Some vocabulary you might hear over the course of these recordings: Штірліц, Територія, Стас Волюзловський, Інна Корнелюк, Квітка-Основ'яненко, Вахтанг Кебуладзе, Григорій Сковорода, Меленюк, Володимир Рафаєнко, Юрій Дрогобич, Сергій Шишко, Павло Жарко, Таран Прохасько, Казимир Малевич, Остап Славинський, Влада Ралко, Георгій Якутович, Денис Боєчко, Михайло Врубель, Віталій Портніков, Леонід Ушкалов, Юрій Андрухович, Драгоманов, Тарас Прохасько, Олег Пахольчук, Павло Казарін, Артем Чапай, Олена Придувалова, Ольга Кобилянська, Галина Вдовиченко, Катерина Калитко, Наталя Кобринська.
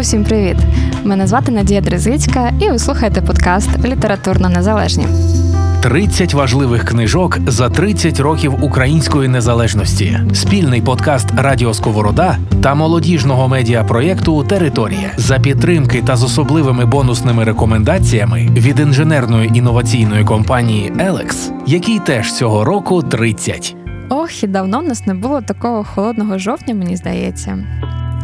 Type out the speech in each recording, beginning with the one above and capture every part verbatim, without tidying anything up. Усім привіт! Мене звати Надія Дризицька, і ви слухаєте подкаст «Літературно незалежні». тридцять важливих книжок за тридцять років української незалежності. Спільний подкаст «Радіо Сковорода» та молодіжного медіапроєкту «Територія» за підтримки та з особливими бонусними рекомендаціями від інженерної інноваційної компанії «Елекс», якій теж цього року тридцять. Ох, і давно в нас не було такого холодного жовтня, мені здається.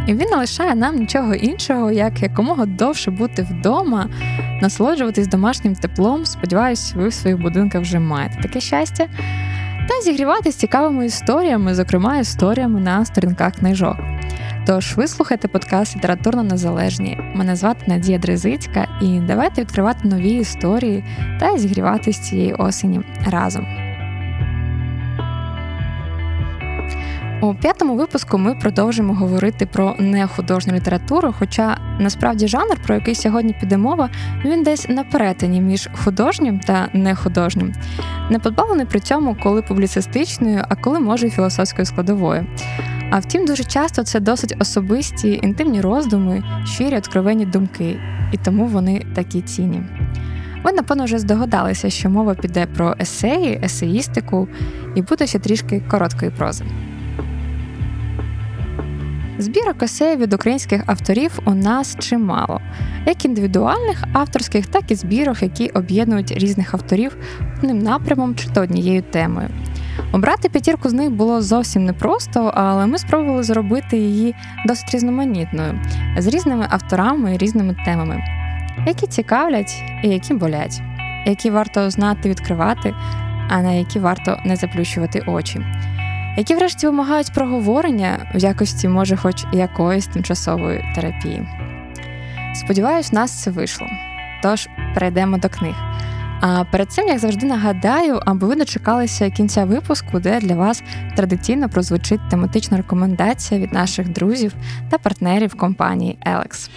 І він не лишає нам нічого іншого, як якомога довше бути вдома, насолоджуватись домашнім теплом. Сподіваюсь, ви в своїх будинках вже маєте таке щастя. Та зігріватись цікавими історіями, зокрема історіями на сторінках книжок. Тож ви слухаєте подкаст «Літературно незалежні». Мене звати Надія Дризицька, і давайте відкривати нові історії та зігріватись цієї осені разом. У п'ятому випуску ми продовжимо говорити про нехудожню літературу, хоча насправді жанр, про який сьогодні піде мова, він десь на перетині між художнім та нехудожнім. Не подбавлений при цьому коли публіцистичною, а коли, може, філософською складовою. А втім, дуже часто це досить особисті, інтимні роздуми, щирі, откровенні думки, і тому вони такі цінні. Ви, напевно, вже здогадалися, що мова піде про есеї, есеїстику і буде ще трішки короткої прози. Збірок есеїв від українських авторів у нас чимало, як індивідуальних авторських, так і збірок, які об'єднують різних авторів одним напрямом чи то однією темою. Обрати п'ятірку з них було зовсім непросто, але ми спробували зробити її досить різноманітною, з різними авторами і різними темами, які цікавлять і які болять, які варто знати відкривати, а на які варто не заплющувати очі. Які врешті вимагають проговорення в якості, може, хоч якоїсь тимчасової терапії. Сподіваюсь, в нас це вийшло. Тож, перейдемо до книг. А перед цим, як завжди, нагадаю, аби ви дочекалися кінця випуску, де для вас традиційно прозвучить тематична рекомендація від наших друзів та партнерів компанії «Елекс».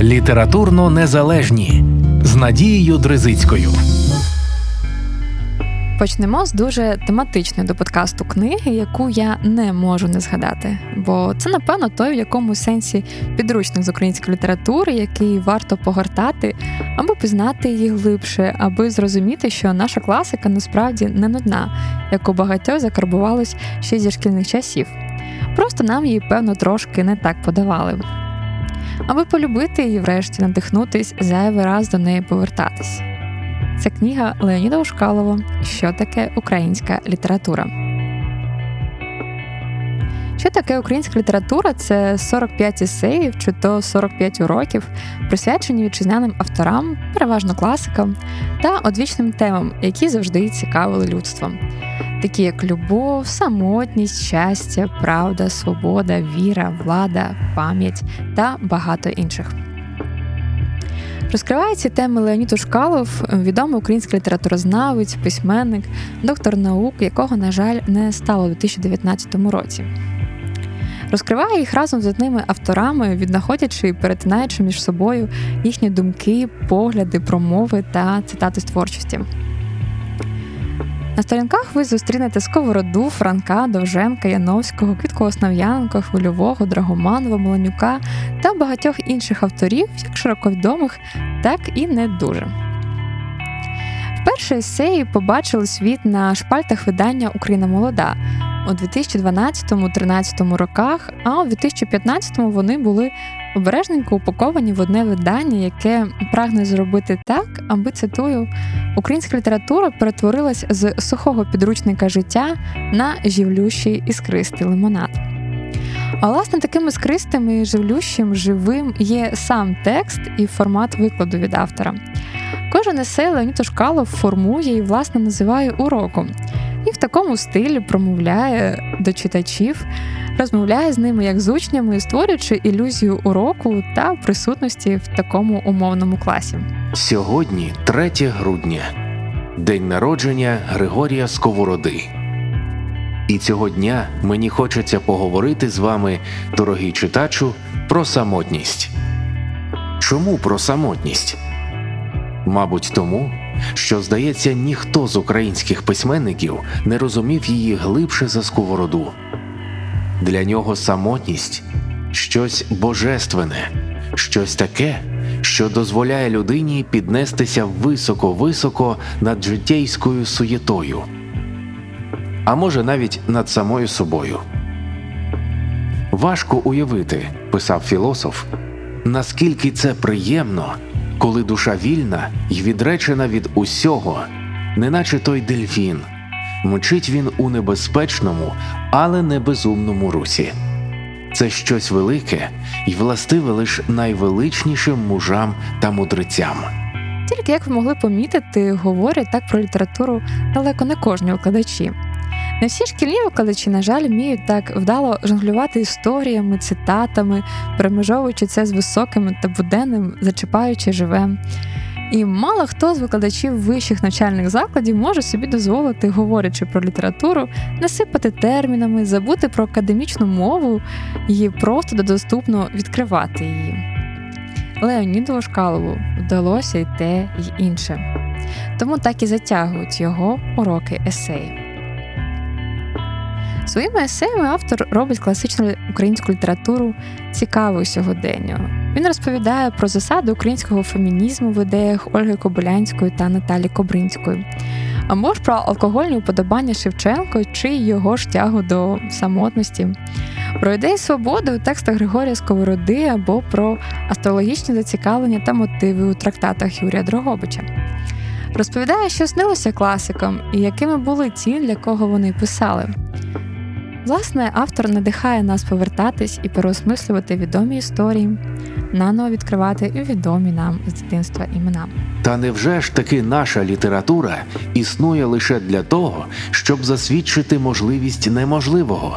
Літературно незалежні з Надією Дризицькою. Почнемо з дуже тематичної до подкасту книги, яку я не можу не згадати, бо це, напевно, той, в якому сенсі підручник з української літератури, який варто погортати, аби пізнати її глибше, аби зрозуміти, що наша класика насправді не нудна, як у багатьох закарбувалось ще зі шкільних часів. Просто нам її, певно, трошки не так подавали. Аби полюбити її, врешті, надихнутись, зайвий раз до неї повертатись. Це книга Леоніда Ушкалова «Що таке українська література?». «Що таке українська література?» – це сорок п'ять есеїв, чи то сорок п'ять уроків, присвячені вітчизняним авторам, переважно класикам, та одвічним темам, які завжди цікавили людство. Такі як любов, самотність, щастя, правда, свобода, віра, влада, пам'ять та багато інших. Розкриває ці теми Леонід Ушкалов, відомий український літературознавець, письменник, доктор наук, якого, на жаль, не стало у дві тисячі дев'ятнадцятому році. Розкриває їх разом з одними авторами, віднаходячи і перетинаючи між собою їхні думки, погляди, промови та цитати з творчості. На сторінках ви зустрінете Сковороду, Франка, Довженка, Яновського, Квітку-Основ'яненка, Хвильового, Драгоманова, Меленюка та багатьох інших авторів, як широковідомих, так і не дуже. Вперше есеї побачили світ на шпальтах видання «Україна молода» у дві тисячі дванадцятому-тринадцятому роках, а у дві тисячі п'ятнадцятому вони були обережненько упаковані в одне видання, яке прагне зробити так, аби, цитую, «українська література перетворилась з сухого підручника життя на живлющий іскристий лимонад». А власне таким іскристим і живлющим, живим є сам текст і формат викладу від автора. Кожен есей Леонід Ушкалов формує і, власне, називає уроком. І в такому стилі промовляє до читачів, розмовляє з ними як з учнями, створюючи ілюзію уроку та присутності в такому умовному класі. Сьогодні третє грудня, день народження Григорія Сковороди. І цього дня мені хочеться поговорити з вами, дорогий читачу, про самотність. Чому про самотність? Мабуть, тому, що, здається, ніхто з українських письменників не розумів її глибше за Сковороду. Для нього самотність щось божественне, щось таке, що дозволяє людині піднестися високо-високо над життєйською суєтою, а може навіть над самою собою. Важко уявити, писав філософ, наскільки це приємно, коли душа вільна й відречена від усього, неначе той дельфін, мчить він у небезпечному, але не безумному русі. Це щось велике й властиве лише найвеличнішим мужам та мудрецям. Тільки, як ви могли помітити, говорять так про літературу далеко не кожні викладачі. Не всі шкільні викладачі, на жаль, вміють так вдало жонглювати історіями, цитатами, перемежовуючи це з високим та буденним, зачіпаючи живе. І мало хто з викладачів вищих навчальних закладів може собі дозволити, говорячи про літературу, насипати термінами, забути про академічну мову і просто доступно відкривати її. Леоніду Ушкалову вдалося і те, і інше. Тому так і затягують його уроки есеї. Своїми есеями автор робить класичну українську літературу цікавою сьогоденню. Він розповідає про засади українського фемінізму в ідеях Ольги Кобилянської та Наталі Кобринської, або ж про алкогольні уподобання Шевченко чи його ж тягу до самотності, про ідеї свободи у текстах Григорія Сковороди або про астрологічні зацікавлення та мотиви у трактатах Юрія Дрогобича. Розповідає, що снилося класикам і якими були ті, для кого вони писали. Власне, автор надихає нас повертатись і переосмислювати відомі історії, наново відкривати і відомі нам з дитинства імена. Та невже ж таки наша література існує лише для того, щоб засвідчити можливість неможливого?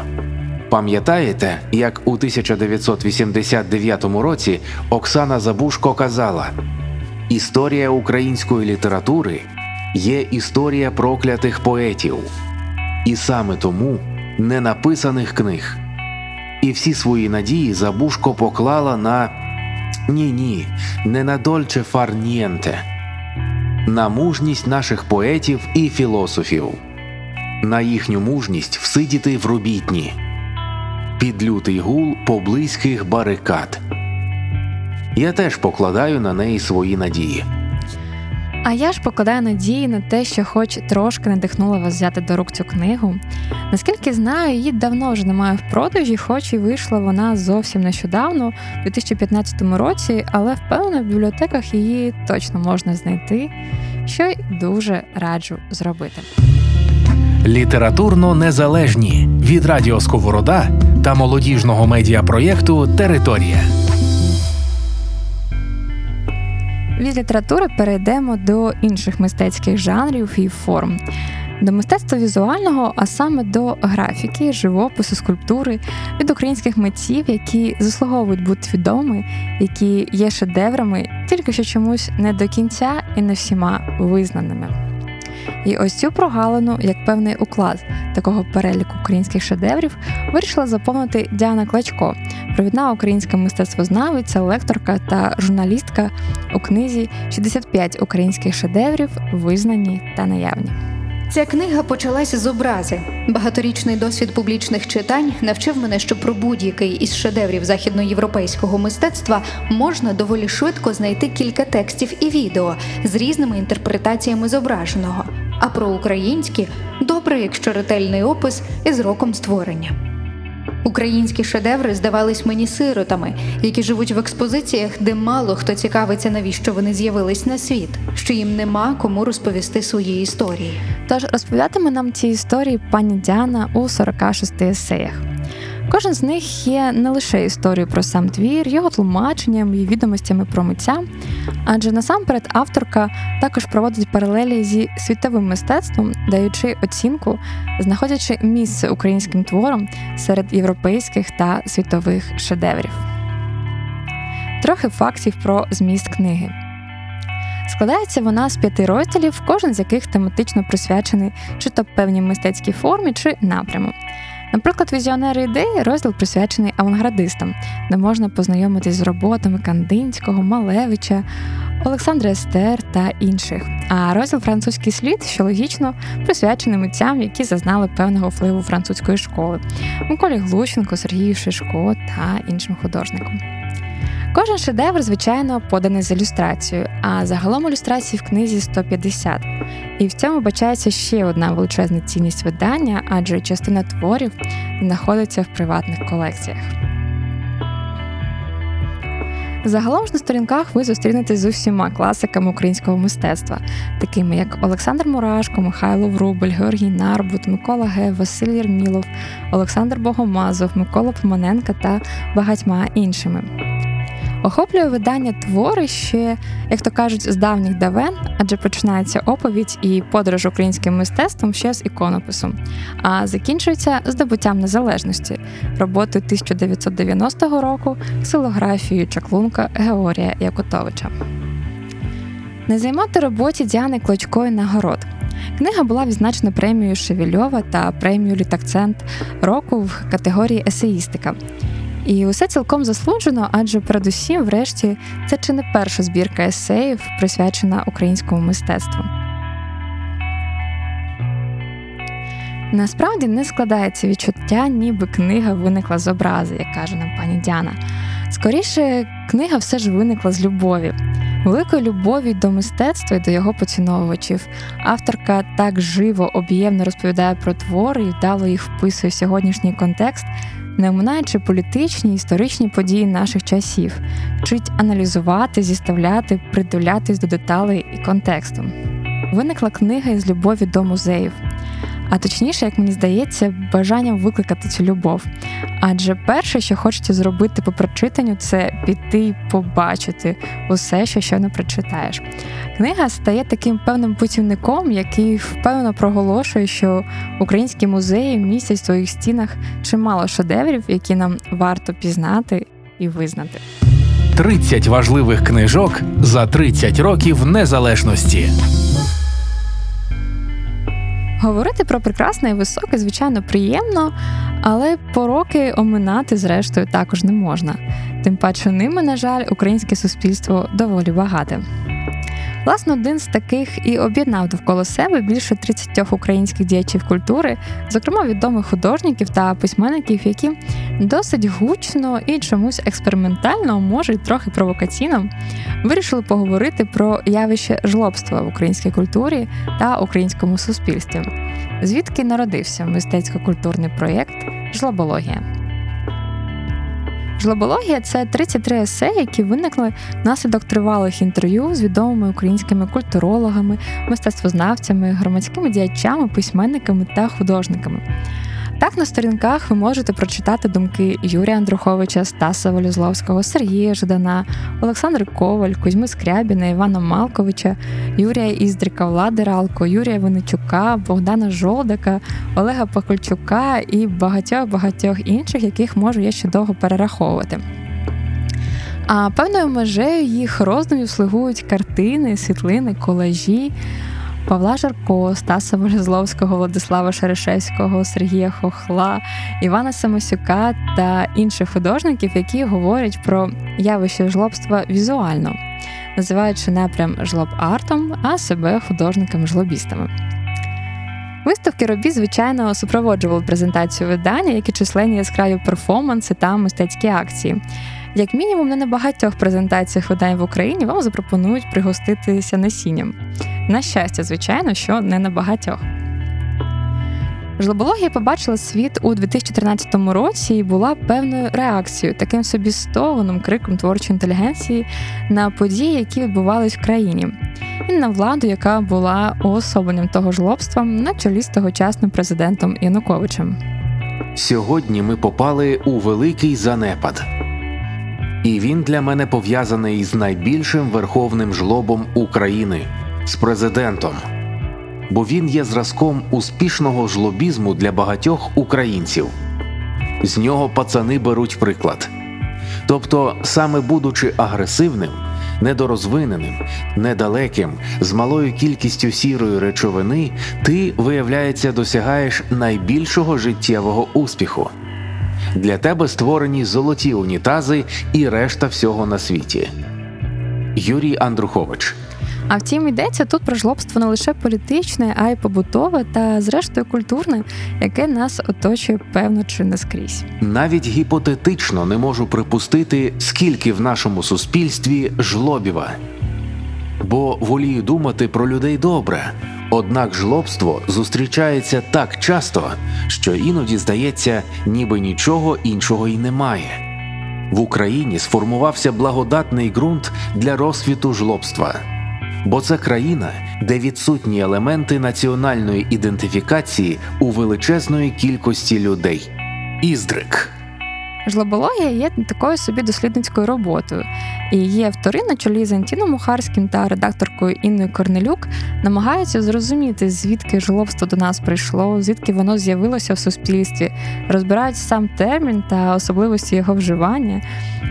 Пам'ятаєте, як у тисяча дев'ятсот вісімдесят дев'ятому році Оксана Забужко казала: «Історія української літератури є історія проклятих поетів». І саме тому ненаписаних книг. І всі свої надії Забужко поклала на ні-ні, не на дольче фар ньєнте, на мужність наших поетів і філософів, на їхню мужність всидіти в робітні під лютий гул поблизьких барикад. Я теж покладаю на неї свої надії. А я ж покладаю надії на те, що хоч трошки надихнула вас взяти до рук цю книгу. Наскільки знаю, її давно вже немає в продажі, хоч і вийшла вона зовсім нещодавно, у дві тисячі п'ятнадцятому році, але впевнена, в бібліотеках її точно можна знайти, що й дуже раджу зробити. Літературно незалежні від Радіо Сковорода та молодіжного медіапроєкту «Територія». Від літератури перейдемо до інших мистецьких жанрів і форм. До мистецтва візуального, а саме до графіки, живопису, скульптури, від українських митців, які заслуговують бути відомими, які є шедеврами, тільки що чомусь не до кінця і не всіма визнаними. І ось цю прогалину, як певний уклад такого переліку українських шедеврів, вирішила заповнити Діана Клочко, провідна українська мистецтвознавиця, лекторка та журналістка, у книзі «шістдесят п'ять українських шедеврів. Визнані та наявні». Ця книга почалася з образи. Багаторічний досвід публічних читань навчив мене, що про будь-який із шедеврів західноєвропейського мистецтва можна доволі швидко знайти кілька текстів і відео з різними інтерпретаціями зображеного. А про українські – добре, якщо ретельний опис із роком створення. Українські шедеври здавались мені сиротами, які живуть в експозиціях, де мало хто цікавиться, навіщо вони з'явились на світ, що їм нема кому розповісти свої історії. Тож розповідатиме нам ці історії пані Діана у сорока шести есеях. Кожен з них є не лише історією про сам твір, його тлумаченням і відомостями про митця, адже насамперед авторка також проводить паралелі зі світовим мистецтвом, даючи оцінку, знаходячи місце українським творам серед європейських та світових шедеврів. Трохи фактів про зміст книги. Складається вона з п'яти розділів, кожен з яких тематично присвячений чи то певній мистецькій формі, чи напряму. Наприклад, «Візіонери ідеї» – розділ присвячений авангардистам, де можна познайомитись з роботами Кандинського, Малевича, Олександра Естер та інших. А розділ «Французький слід», що логічно, присвячений митцям, які зазнали певного впливу французької школи – Миколі Глущенко, Сергію Шишко та іншим художникам. Кожен шедевр, звичайно, поданий з ілюстрацією, а загалом ілюстрацій в книзі сто п'ятдесят. І в цьому бачається ще одна величезна цінність видання, адже частина творів знаходиться в приватних колекціях. Загалом ж на сторінках ви зустрінетесь з усіма класиками українського мистецтва, такими як Олександр Мурашко, Михайло Врубель, Георгій Нарбут, Микола Ге, Василь Єрмілов, Олександр Богомазов, Микола Поманенко та багатьма іншими. Охоплює видання твори ще, як то кажуть, з давніх давен, адже починається оповідь і подорож українським мистецтвом ще з іконопису, а закінчується здобуттям незалежності, роботою тисяча дев'ятсот дев'яностого року, силографією чаклунка Георгія Якутовича. Не займати роботі Діани Клочкої нагород. Книга була відзначена премією Шевельова та премією «Літакцент року» в категорії «Есеїстика». І усе цілком заслужено, адже передусім, врешті, це чи не перша збірка есеїв, присвячена українському мистецтву. Насправді не складається відчуття, ніби книга виникла з образи, як каже нам пані Діана. Скоріше, книга все ж виникла з любові. Великої любові до мистецтва і до його поціновувачів. Авторка так живо, об'ємно розповідає про твори і вдало їх вписує в сьогоднішній контекст, не оминаючи політичні і історичні події наших часів, вчить аналізувати, зіставляти, придивлятись до деталей і контексту. Виникла книга із любові до музеїв. А точніше, як мені здається, бажанням викликати цю любов. Адже перше, що хочеться зробити по прочитанню, це піти й побачити усе, що щойно прочитаєш. Книга стає таким певним путівником, який впевнено проголошує, що українські музеї містять в своїх стінах чимало шедеврів, які нам варто пізнати і визнати. тридцять важливих книжок за тридцять років незалежності. Говорити про прекрасне і високе, звичайно, приємно, але пороки оминати, зрештою, також не можна. Тим паче ними, на жаль, українське суспільство доволі багате. Власне, один з таких і об'єднав довкола себе більше тридцять українських діячів культури, зокрема відомих художників та письменників, які досить гучно і чомусь експериментально, може й трохи провокаційно, вирішили поговорити про явище жлобства в українській культурі та українському суспільстві. Звідки народився мистецько-культурний проєкт «Жлобологія». «Жлобологія» – це тридцять три есе, які виникли внаслідок тривалих інтерв'ю з відомими українськими культурологами, мистецтвознавцями, громадськими діячами, письменниками та художниками. Так, на сторінках ви можете прочитати думки Юрія Андруховича, Стаса Волюзловського, Сергія Жадана, Олександра Коваль, Кузьми Скрябіна, Івана Малковича, Юрія Іздрика, Влади Ралко, Юрія Винничука, Богдана Жолдака, Олега Пахольчука і багатьох-багатьох інших, яких можу я ще довго перераховувати. А певною межею їх роздумів слугують картини, світлини, колажі Павла Жарко, Стаса Волюзловського, Владислава Шерешевського, Сергія Хохла, Івана Самосюка та інших художників, які говорять про явище жлобства візуально, називаючи напрям жлоб-артом, а себе художниками-жлобістами. Виставки робіт, звичайно, супроводжували презентацію видання, як і численні яскраві перформанси та мистецькі акції. Як мінімум, на небагатьох презентаціях видань в Україні вам запропонують пригоститися насінням. На щастя, звичайно, що не на багатьох. «Жлобологія» побачила світ у дві тисячі тринадцятому році і була певною реакцією, таким собі стогоном, криком творчої інтелігенції на події, які відбувались в країні, і на владу, яка була уособленням того жлобства на чолі з тогочасним президентом Януковичем. Сьогодні ми попали у великий занепад. І він для мене пов'язаний із найбільшим верховним жлобом України – з президентом, бо він є зразком успішного жлобізму для багатьох українців. З нього пацани беруть приклад. Тобто, саме будучи агресивним, недорозвиненим, недалеким, з малою кількістю сірої речовини, ти, виявляється, досягаєш найбільшого життєвого успіху. Для тебе створені золоті унітази і решта всього на світі. Юрій Андрухович. А втім, йдеться тут про жлобство не лише політичне, а й побутове та, зрештою, культурне, яке нас оточує певно чи не скрізь. Навіть гіпотетично не можу припустити, скільки в нашому суспільстві жлобіва. Бо волію думати про людей добре. Однак жлобство зустрічається так часто, що іноді здається, ніби нічого іншого й немає. В Україні сформувався благодатний ґрунт для розквіту жлобства. Бо це країна, де відсутні елементи національної ідентифікації у величезної кількості людей. Іздрик. Жлобологія є такою собі дослідницькою роботою. І її автори на чолі з Антіном Мухарським та редакторкою Інною Корнелюк намагаються зрозуміти, звідки жлобство до нас прийшло, звідки воно з'явилося в суспільстві, розбирають сам термін та особливості його вживання,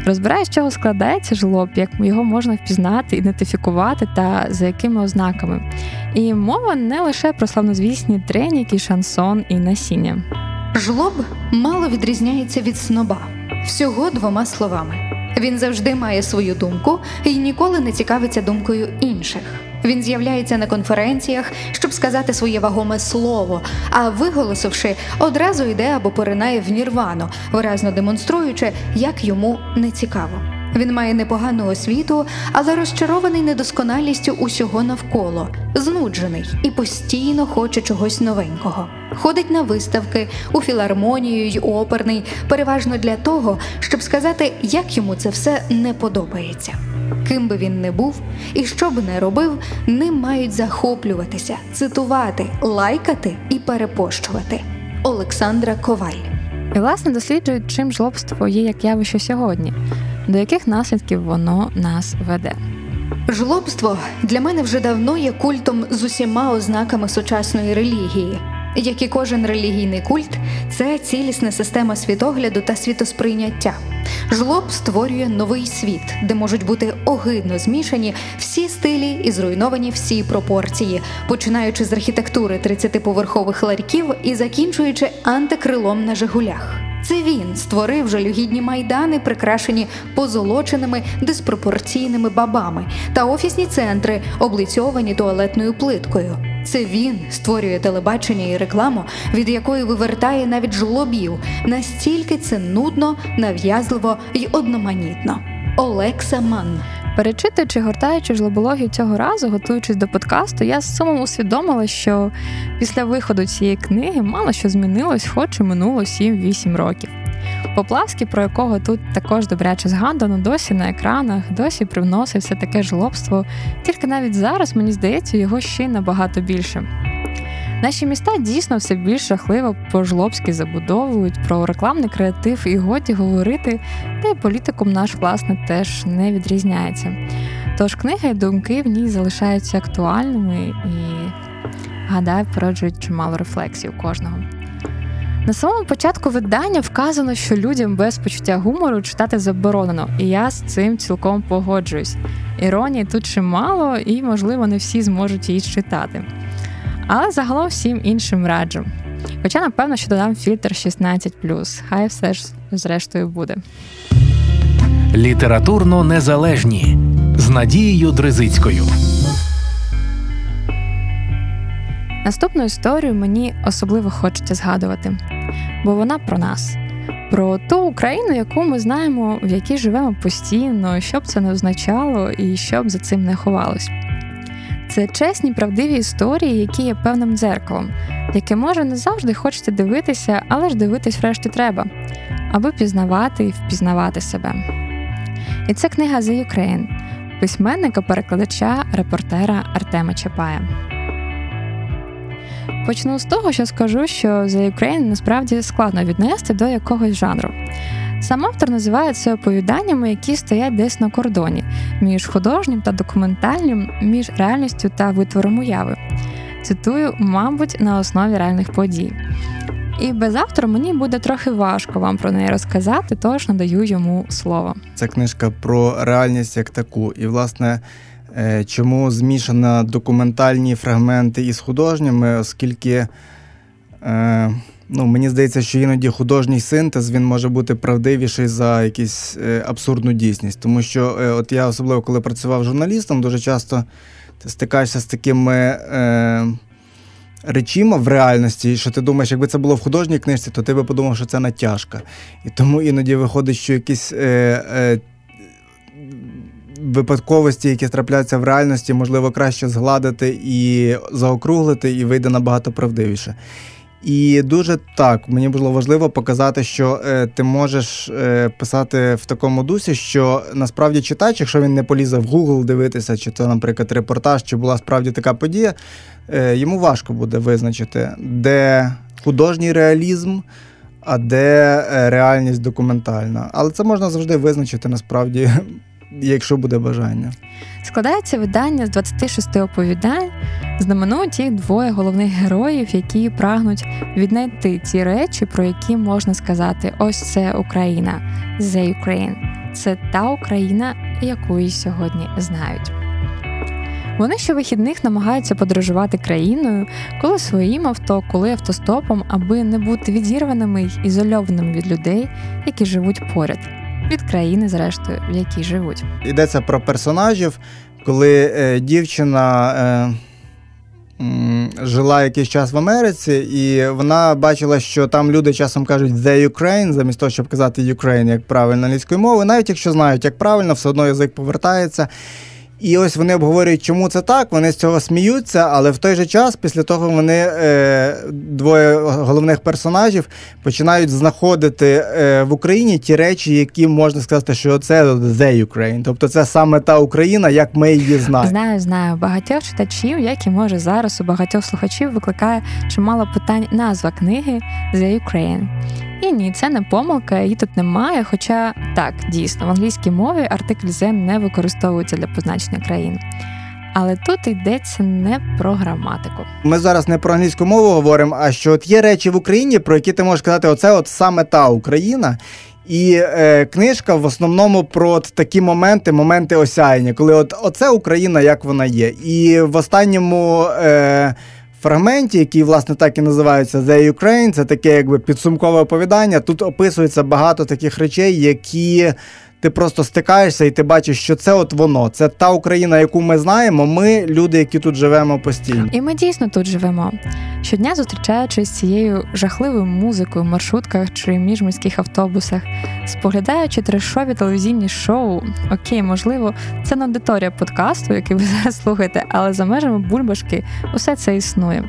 розбирають, з чого складається жлоб, як його можна впізнати, ідентифікувати та за якими ознаками. І мова не лише про славнозвісні треніки, шансон і насіння. Жлоб мало відрізняється від сноба. Всього двома словами. Він завжди має свою думку і ніколи не цікавиться думкою інших. Він з'являється на конференціях, щоб сказати своє вагоме слово, а виголосивши, одразу йде або поринає в нірвану, виразно демонструючи, як йому не цікаво. Він має непогану освіту, але розчарований недосконалістю усього навколо, знуджений і постійно хоче чогось новенького. Ходить на виставки, у філармонію й оперний, переважно для того, щоб сказати, як йому це все не подобається. Ким би він не був і що би не робив, ним мають захоплюватися, цитувати, лайкати і перепощувати. Олександра Коваль. І, власне, досліджують, чим жлобство є як явище сьогодні. До яких наслідків воно нас веде? Жлобство для мене вже давно є культом з усіма ознаками сучасної релігії. Як і кожен релігійний культ, це цілісна система світогляду та світосприйняття. Жлоб створює новий світ, де можуть бути огидно змішані всі стилі і зруйновані всі пропорції, починаючи з архітектури тридцятиповерхових ларьків і закінчуючи антикрилом на «Жигулях». Це він створив жалюгідні майдани, прикрашені позолоченими диспропорційними бабами, та офісні центри, облицьовані туалетною плиткою. Це він створює телебачення і рекламу, від якої вивертає навіть жлобів. Настільки це нудно, нав'язливо і одноманітно. Олекса Манн. Перечитуючи, гортаючи жлобологію цього разу, готуючись до подкасту, я з сумом усвідомила, що після виходу цієї книги мало що змінилось, хоч і минуло сім-вісім років. Поплавський, про якого тут також добряче згадано, досі на екранах, досі привносив все таке жлобство, тільки навіть зараз, мені здається, його ще й набагато більше. Наші міста дійсно все більш жахливо по-жлобськи забудовують, про рекламний креатив і годі говорити, та й політикум наш, власне, теж не відрізняється. Тож книга і думки в ній залишаються актуальними і, гадаю, породжують чимало рефлексій у кожного. На самому початку видання вказано, що людям без почуття гумору читати заборонено, і я з цим цілком погоджуюсь. Іронії тут чимало, і, можливо, не всі зможуть її читати. Але загалом всім іншим раджу. Хоча, напевно, що додам фільтр шістнадцять плюс. Хай все ж зрештою буде. Літературно незалежні. З Надією Дризицькою. Наступну історію мені особливо хочеться згадувати. Бо вона про нас. Про ту Україну, яку ми знаємо, в якій живемо постійно, що б це не означало і що б за цим не ховалось. Це чесні, правдиві історії, які є певним дзеркалом, яке, може, не завжди хочете дивитися, але ж дивитись врешті треба, аби пізнавати і впізнавати себе. І це книга «The Ukraine» письменника, перекладача, репортера Артема Чапая. Почну з того, що скажу, що «The Ukraine» насправді складно віднести до якогось жанру. Сам автор називає це оповіданнями, які стоять десь на кордоні, між художнім та документальним, між реальністю та витвором уяви. Цитую, мабуть, на основі реальних подій. І без автора мені буде трохи важко вам про неї розказати, тож надаю йому слово. Це книжка про реальність як таку. І, власне, чому змішано документальні фрагменти із художніми, оскільки, ну, мені здається, що іноді художній синтез, він може бути правдивіший за якусь абсурдну дійсність. Тому що, от я особливо, коли працював журналістом, дуже часто ти стикаєшся з такими речима в реальності, що ти думаєш, якби це було в художній книжці, то ти би подумав, що це натяжка. І тому іноді виходить, що якісь е, е, випадковості, які трапляються в реальності, можливо, краще згладити і заокруглити, і вийде набагато правдивіше. І дуже так, мені було важливо показати, що е, ти можеш е, писати в такому дусі, що насправді читач, якщо він не полізе в Google дивитися, чи то, наприклад, репортаж, чи була справді така подія, е, йому важко буде визначити, де художній реалізм, а де реальність документальна. Але це можна завжди визначити, насправді, якщо буде бажання. Складається видання з двадцяти шести оповідань, знаменують їх двоє головних героїв, які прагнуть віднайти ці речі, про які можна сказати «Ось це Україна», «The Ukraine». Це та Україна, яку її сьогодні знають. Вони щовихідних намагаються подорожувати країною, коли своїм авто, коли автостопом, аби не бути відірваними й ізольованими від людей, які живуть поряд. Від країни, зрештою, в якій живуть. Йдеться про персонажів, коли е, дівчина е, м, жила якийсь час в Америці, і вона бачила, що там люди часом кажуть «The Ukraine», замість того, щоб казати «Ukraine», як правильно англійською мовою. Навіть якщо знають, як правильно, все одно язик повертається. І ось вони обговорюють, чому це так, вони з цього сміються, але в той же час, після того вони, двоє головних персонажів, починають знаходити в Україні ті речі, які можна сказати, що це «The Ukraine», тобто це саме та Україна, як ми її знаємо. Знаю, знаю, багатьох читачів, як і може зараз у багатьох слухачів, викликає чимало питань назва книги «The Ukraine». І ні, це не помилка, її тут немає, хоча так, дійсно, в англійській мові артикль «the» не використовується для позначення країн. Але тут йдеться не про граматику. Ми зараз не про англійську мову говоримо, а що от є речі в Україні, про які ти можеш казати, оце от саме та Україна. І е, книжка в основному про от такі моменти, моменти осяяння, коли от оце Україна, як вона є. І в останньому... Е, фрагменті, які, власне, так і називаються «The Ukraine», це таке, якби, підсумкове оповідання. Тут описується багато таких речей, які ти просто стикаєшся і ти бачиш, що це от воно. Це та Україна, яку ми знаємо, ми – люди, які тут живемо постійно. І ми дійсно тут живемо. Щодня зустрічаючись з цією жахливою музикою в маршрутках чи міжміських автобусах, споглядаючи трешові телевізійні шоу, окей, можливо, це не аудиторія подкасту, який ви зараз слухаєте, але за межами бульбашки усе це існує.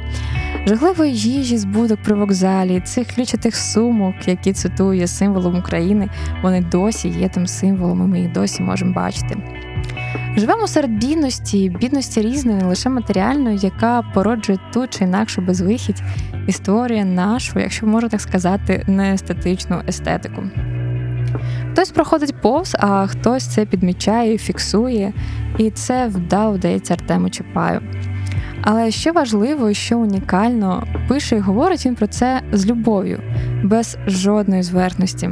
Жахливої їжі, збудок при вокзалі, цих клічатих сумок, які цитує символом України, вони досі є тим символом, і ми їх досі можемо бачити. Живемо серед бідності, бідності різної, не лише матеріальної, яка породжує ту чи інакшу безвихідь і створює нашу, якщо можна так сказати, неестетичну естетику. Хтось проходить повз, а хтось це підмічає, фіксує, і це вдало вдається Артему Чапаю. Але що важливо і що унікально, пише і говорить він про це з любов'ю, без жодної зверхності.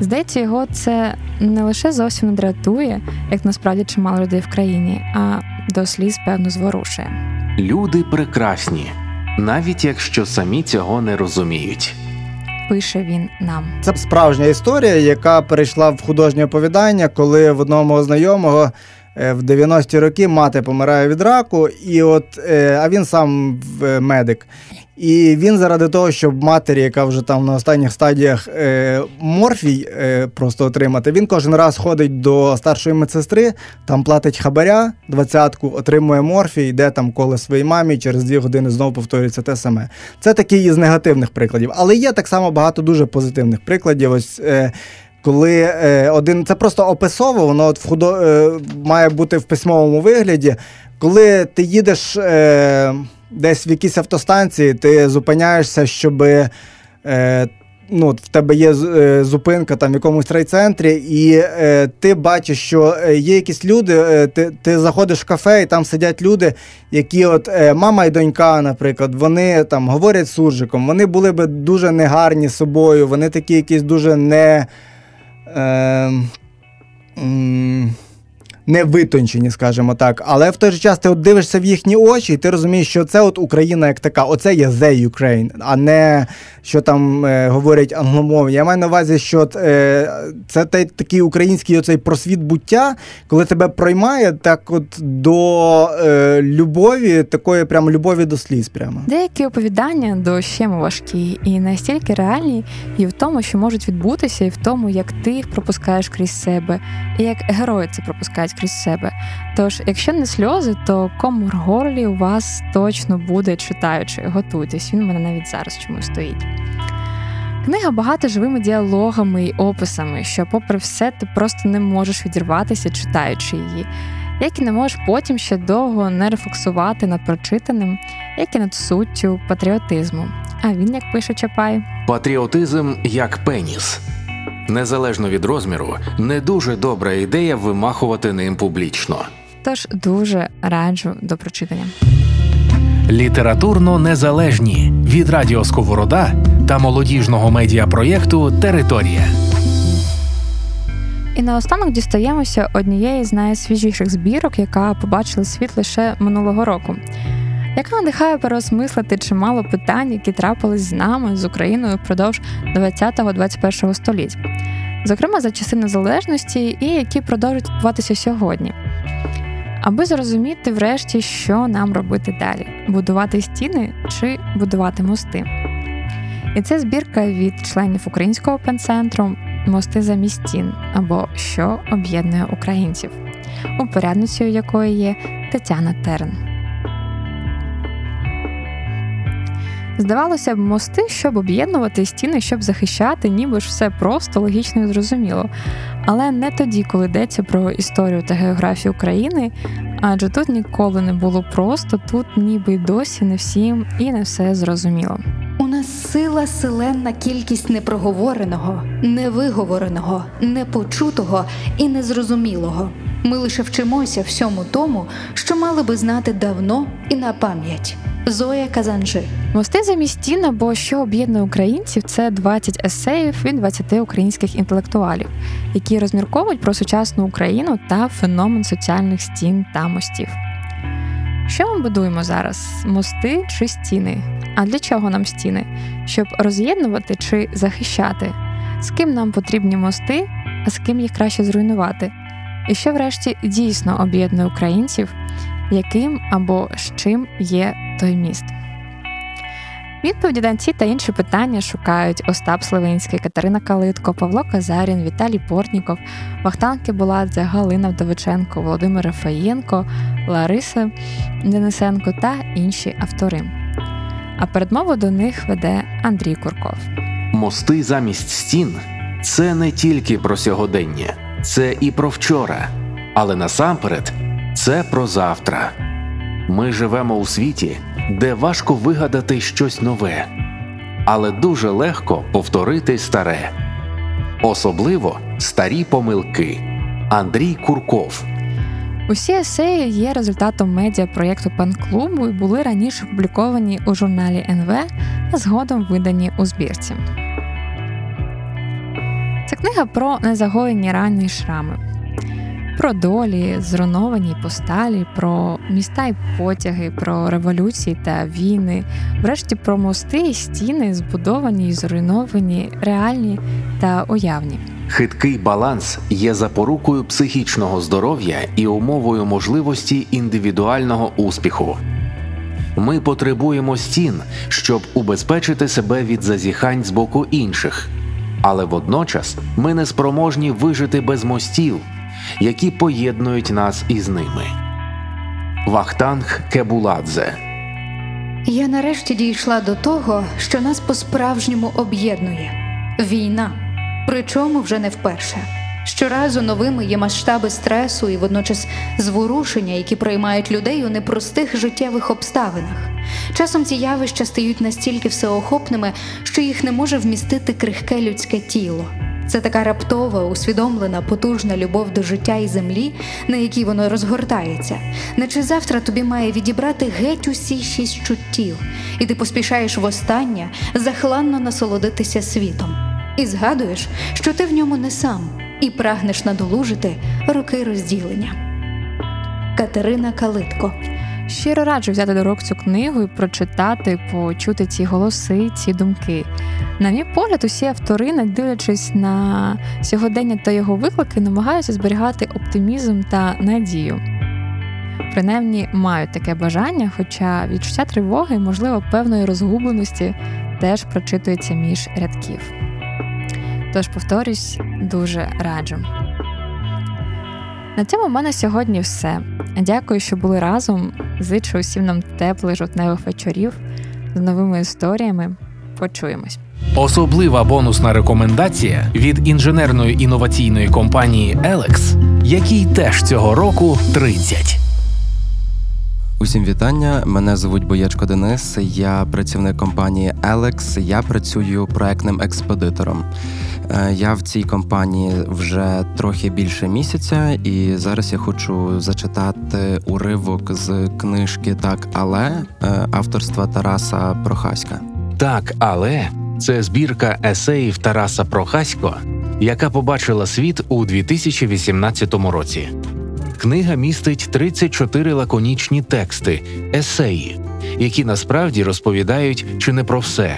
Здається, його це не лише зовсім не дратує, як насправді чимало людей в країні, а до сліз, певно, зворушує. Люди прекрасні, навіть якщо самі цього не розуміють. Пише він нам. Це справжня історія, яка перейшла в художнє оповідання, коли в одного мого знайомого в дев'яності роки мати помирає від раку, і от, а він сам медик. І він заради того, щоб матері, яка вже там на останніх стадіях морфій просто отримати, він кожен раз ходить до старшої медсестри, там платить хабаря, двадцятку, отримує морфій, йде там коле своїй мамі, через дві години знову повторюється те саме. Це такий із негативних прикладів. Але є так само багато дуже позитивних прикладів. Ось коли е, один, це просто описово, воно от в худо, е, має бути в письмовому вигляді. Коли ти їдеш е, десь в якійсь автостанції, ти зупиняєшся, щоб е, ну, в тебе є е, зупинка там в якомусь райцентрі, і е, ти бачиш, що є якісь люди, е, ти, ти заходиш в кафе, і там сидять люди, які от е, мама і донька, наприклад, вони там говорять суржиком, вони були би дуже негарні з собою, вони такі якісь дуже не... Е, м- не витончені, скажімо так. Але в той же час ти от дивишся в їхні очі, і ти розумієш, що це от Україна як така. Оце є The Ukraine, а не, що там е, говорять англомовні. Я маю на увазі, що е, це той, такий український оцей просвіт буття, коли тебе проймає так от до е, любові, такої прямо любові до сліз прямо. Деякі оповідання дощем важкі і настільки реальні і в тому, що можуть відбутися, і в тому, як ти їх пропускаєш крізь себе, і як герої це пропускають крізь себе. Тож, якщо не сльози, то ком в горлі у вас точно буде, читаючи. Готуйтесь, він у мене навіть зараз чомусь стоїть. Книга багата живими діалогами і описами, що попри все ти просто не можеш відірватися, читаючи її. Як і не можеш потім ще довго не рефлексувати над прочитаним, як і над суттю патріотизму. А він, як пише Чапай, «Патріотизм як пеніс». Незалежно від розміру, не дуже добра ідея вимахувати ним публічно. Тож дуже раджу до прочитання. Літературно незалежні від Радіо Сковорода та молодіжного медіапроєкту «Територія». І наостанок дістаємося однієї з найсвіжіших збірок, яка побачила світ лише минулого року. Яка надихає переосмислити чимало питань, які трапились з нами, з Україною впродовж двадцятого-двадцять першого століть. Зокрема, за часи незалежності і які продовжують відбуватися сьогодні. Аби зрозуміти врешті, що нам робити далі – будувати стіни чи будувати мости. І це збірка від членів українського пенцентру «Мости замість стін» або «Що об'єднує українців», упорядницею якої є Тетяна Терен. Здавалося б, мости, щоб об'єднувати, стіни, щоб захищати, ніби ж все просто, логічно і зрозуміло. Але не тоді, коли йдеться про історію та географію України, адже тут ніколи не було просто, тут ніби й досі не всім і не все зрозуміло. У нас сила селенна кількість непроговореного, невиговореного, непочутого і незрозумілого. Ми лише вчимося всьому тому, що мали би знати давно і на пам'ять. Зоя Казанжи. «Мости замість стін» або «Що об'єднує українців» – це двадцять есеїв від двадцяти українських інтелектуалів, які розмірковують про сучасну Україну та феномен соціальних стін та мостів. Що ми будуємо зараз? Мости чи стіни? А для чого нам стіни? Щоб роз'єднувати чи захищати? З ким нам потрібні мости, а з ким їх краще зруйнувати? І що врешті дійсно об'єднує українців? Яким або з чим є той міст? Відповіді на ці та інші питання шукають Остап Славинський, Катерина Калитко, Павло Казарін, Віталій Портніков, Вахтанг Кебуладзе, Галина Вдовиченко, Володимир Рафаєнко, Лариса Денисенко та інші автори. А передмову до них веде Андрій Курков. «Мости замість стін» – це не тільки про сьогодення, це і про вчора, але насамперед – це про завтра. Ми живемо у світі, де важко вигадати щось нове, але дуже легко повторити старе. Особливо старі помилки. Андрій Курков. Усі есеї є результатом медіапроєкту Пен-клубу і були раніше опубліковані у журналі ен ве, а згодом видані у збірці. Це книга про незагоєні ранні шрами. Про долі, зруйновані посталі, про міста й потяги, про революції та війни, врешті про мости і стіни, збудовані і зруйновані, реальні та уявні. Хиткий баланс є запорукою психічного здоров'я і умовою можливості індивідуального успіху. Ми потребуємо стін, щоб убезпечити себе від зазіхань з боку інших. Але водночас ми не спроможні вижити без мостів, які поєднують нас із ними. Вахтанг Кебуладзе. Я нарешті дійшла до того, що нас по-справжньому об'єднує. Війна. Причому вже не вперше. Щоразу новими є масштаби стресу і водночас зворушення, які приймають людей у непростих життєвих обставинах. Часом ці явища стають настільки всеохопними, що їх не може вмістити крихке людське тіло. Це така раптова, усвідомлена, потужна любов до життя і землі, на якій воно розгортається. Наче завтра тобі має відібрати геть усі шість чуттів, і ти поспішаєш востаннє захланно насолодитися світом. І згадуєш, що ти в ньому не сам, і прагнеш надолужити роки розділення. Катерина Калитко. Щиро раджу взяти до рук цю книгу і прочитати, почути ці голоси, ці думки. На мій погляд, усі автори, не дивлячись на сьогодення та його виклики, намагаються зберігати оптимізм та надію. Принаймні, мають таке бажання, хоча відчуття тривоги і, можливо, певної розгубленості теж прочитується між рядків. Тож, повторюсь, дуже раджу. На цьому в мене сьогодні все. Дякую, що були разом. Зичу усім нам теплих жовтневих вечорів з новими історіями. Почуємось. Особлива бонусна рекомендація від інженерної інноваційної компанії «Елекс», якій теж цього року тридцять. Усім вітання, мене звуть Боєчко Денис, я працівник компанії «Елекс», я працюю проектним експедитором. Я в цій компанії вже трохи більше місяця, і зараз я хочу зачитати уривок з книжки «Так, але!» авторства Тараса Прохаська. «Так, але!» – це збірка есеїв Тараса Прохасько, яка побачила світ у дві тисячі вісімнадцятому році. Книга містить тридцять чотири лаконічні тексти, есеї, які насправді розповідають чи не про все.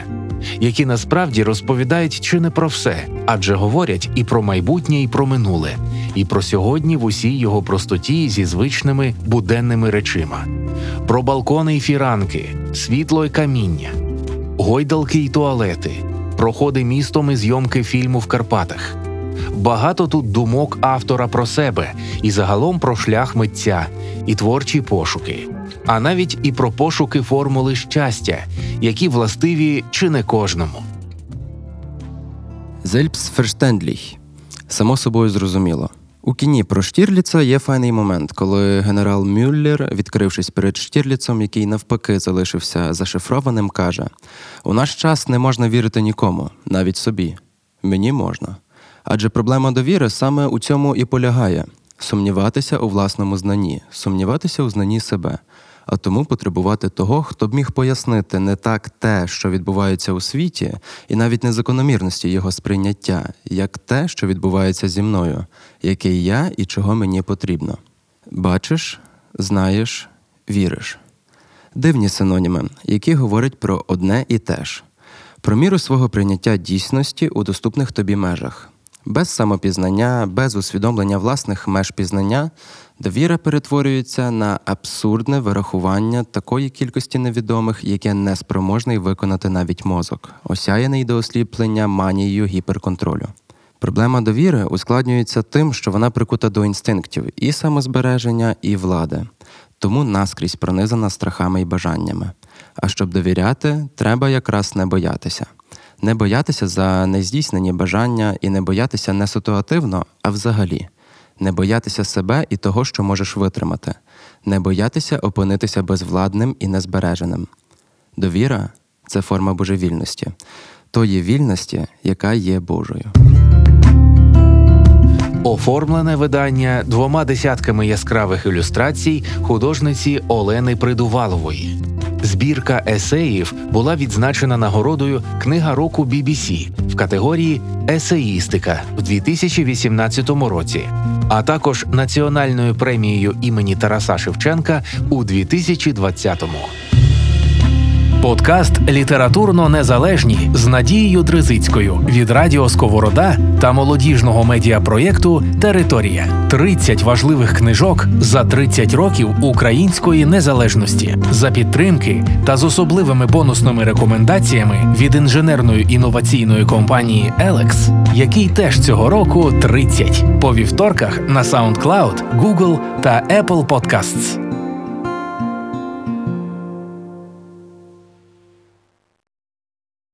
Які насправді розповідають чи не про все, адже говорять і про майбутнє, і про минуле, і про сьогодні в усій його простоті зі звичними буденними речима. Про балкони й фіранки, світло й каміння, гойдалки й туалети, проходи містом і зйомки фільму в Карпатах. Багато тут думок автора про себе і загалом про шлях митця, і творчі пошуки, а навіть і про пошуки формули щастя, які властиві чи не кожному. Зельпсверштендліх. Само собою зрозуміло. У кіні про Штірліца є файний момент, коли генерал Мюллер, відкрившись перед Штірліцом, який навпаки залишився зашифрованим, каже: «У наш час не можна вірити нікому, навіть собі. Мені можна. Адже проблема довіри саме у цьому і полягає. Сумніватися у власному знанні, сумніватися у знанні себе, а тому потребувати того, хто б міг пояснити не так те, що відбувається у світі, і навіть незакономірності його сприйняття, як те, що відбувається зі мною, який я і чого мені потрібно. Бачиш, знаєш, віриш». Дивні синоніми, які говорять про одне і те ж. Про міру свого прийняття дійсності у доступних тобі межах. Без самопізнання, без усвідомлення власних меж пізнання довіра перетворюється на абсурдне вирахування такої кількості невідомих, яке не спроможний виконати навіть мозок, осяяний до осліплення манією гіперконтролю. Проблема довіри ускладнюється тим, що вона прикута до інстинктів і самозбереження, і влади. Тому наскрізь пронизана страхами і бажаннями. А щоб довіряти, треба якраз не боятися. Не боятися за нездійснені бажання і не боятися не ситуативно, а взагалі. Не боятися себе і того, що можеш витримати. Не боятися опинитися безвладним і незбереженим. Довіра – це форма божевільності. Тої вільності, яка є Божою. Оформлене видання двома десятками яскравих ілюстрацій художниці Олени Придувалової. Збірка есеїв була відзначена нагородою «Книга року бі бі сі» в категорії «Есеїстика» в дві тисячі вісімнадцятому році, а також Національною премією імені Тараса Шевченка у дві тисячі двадцятому. Подкаст «Літературно незалежні» з Надією Дризицькою від Радіо Сковорода та молодіжного медіапроєкту «Територія». тридцять важливих книжок за тридцять років української незалежності. За підтримки та з особливими бонусними рекомендаціями від інженерної інноваційної компанії «Елекс», якій теж цього року тридцять. По вівторках на SoundCloud, Google та Apple Podcasts.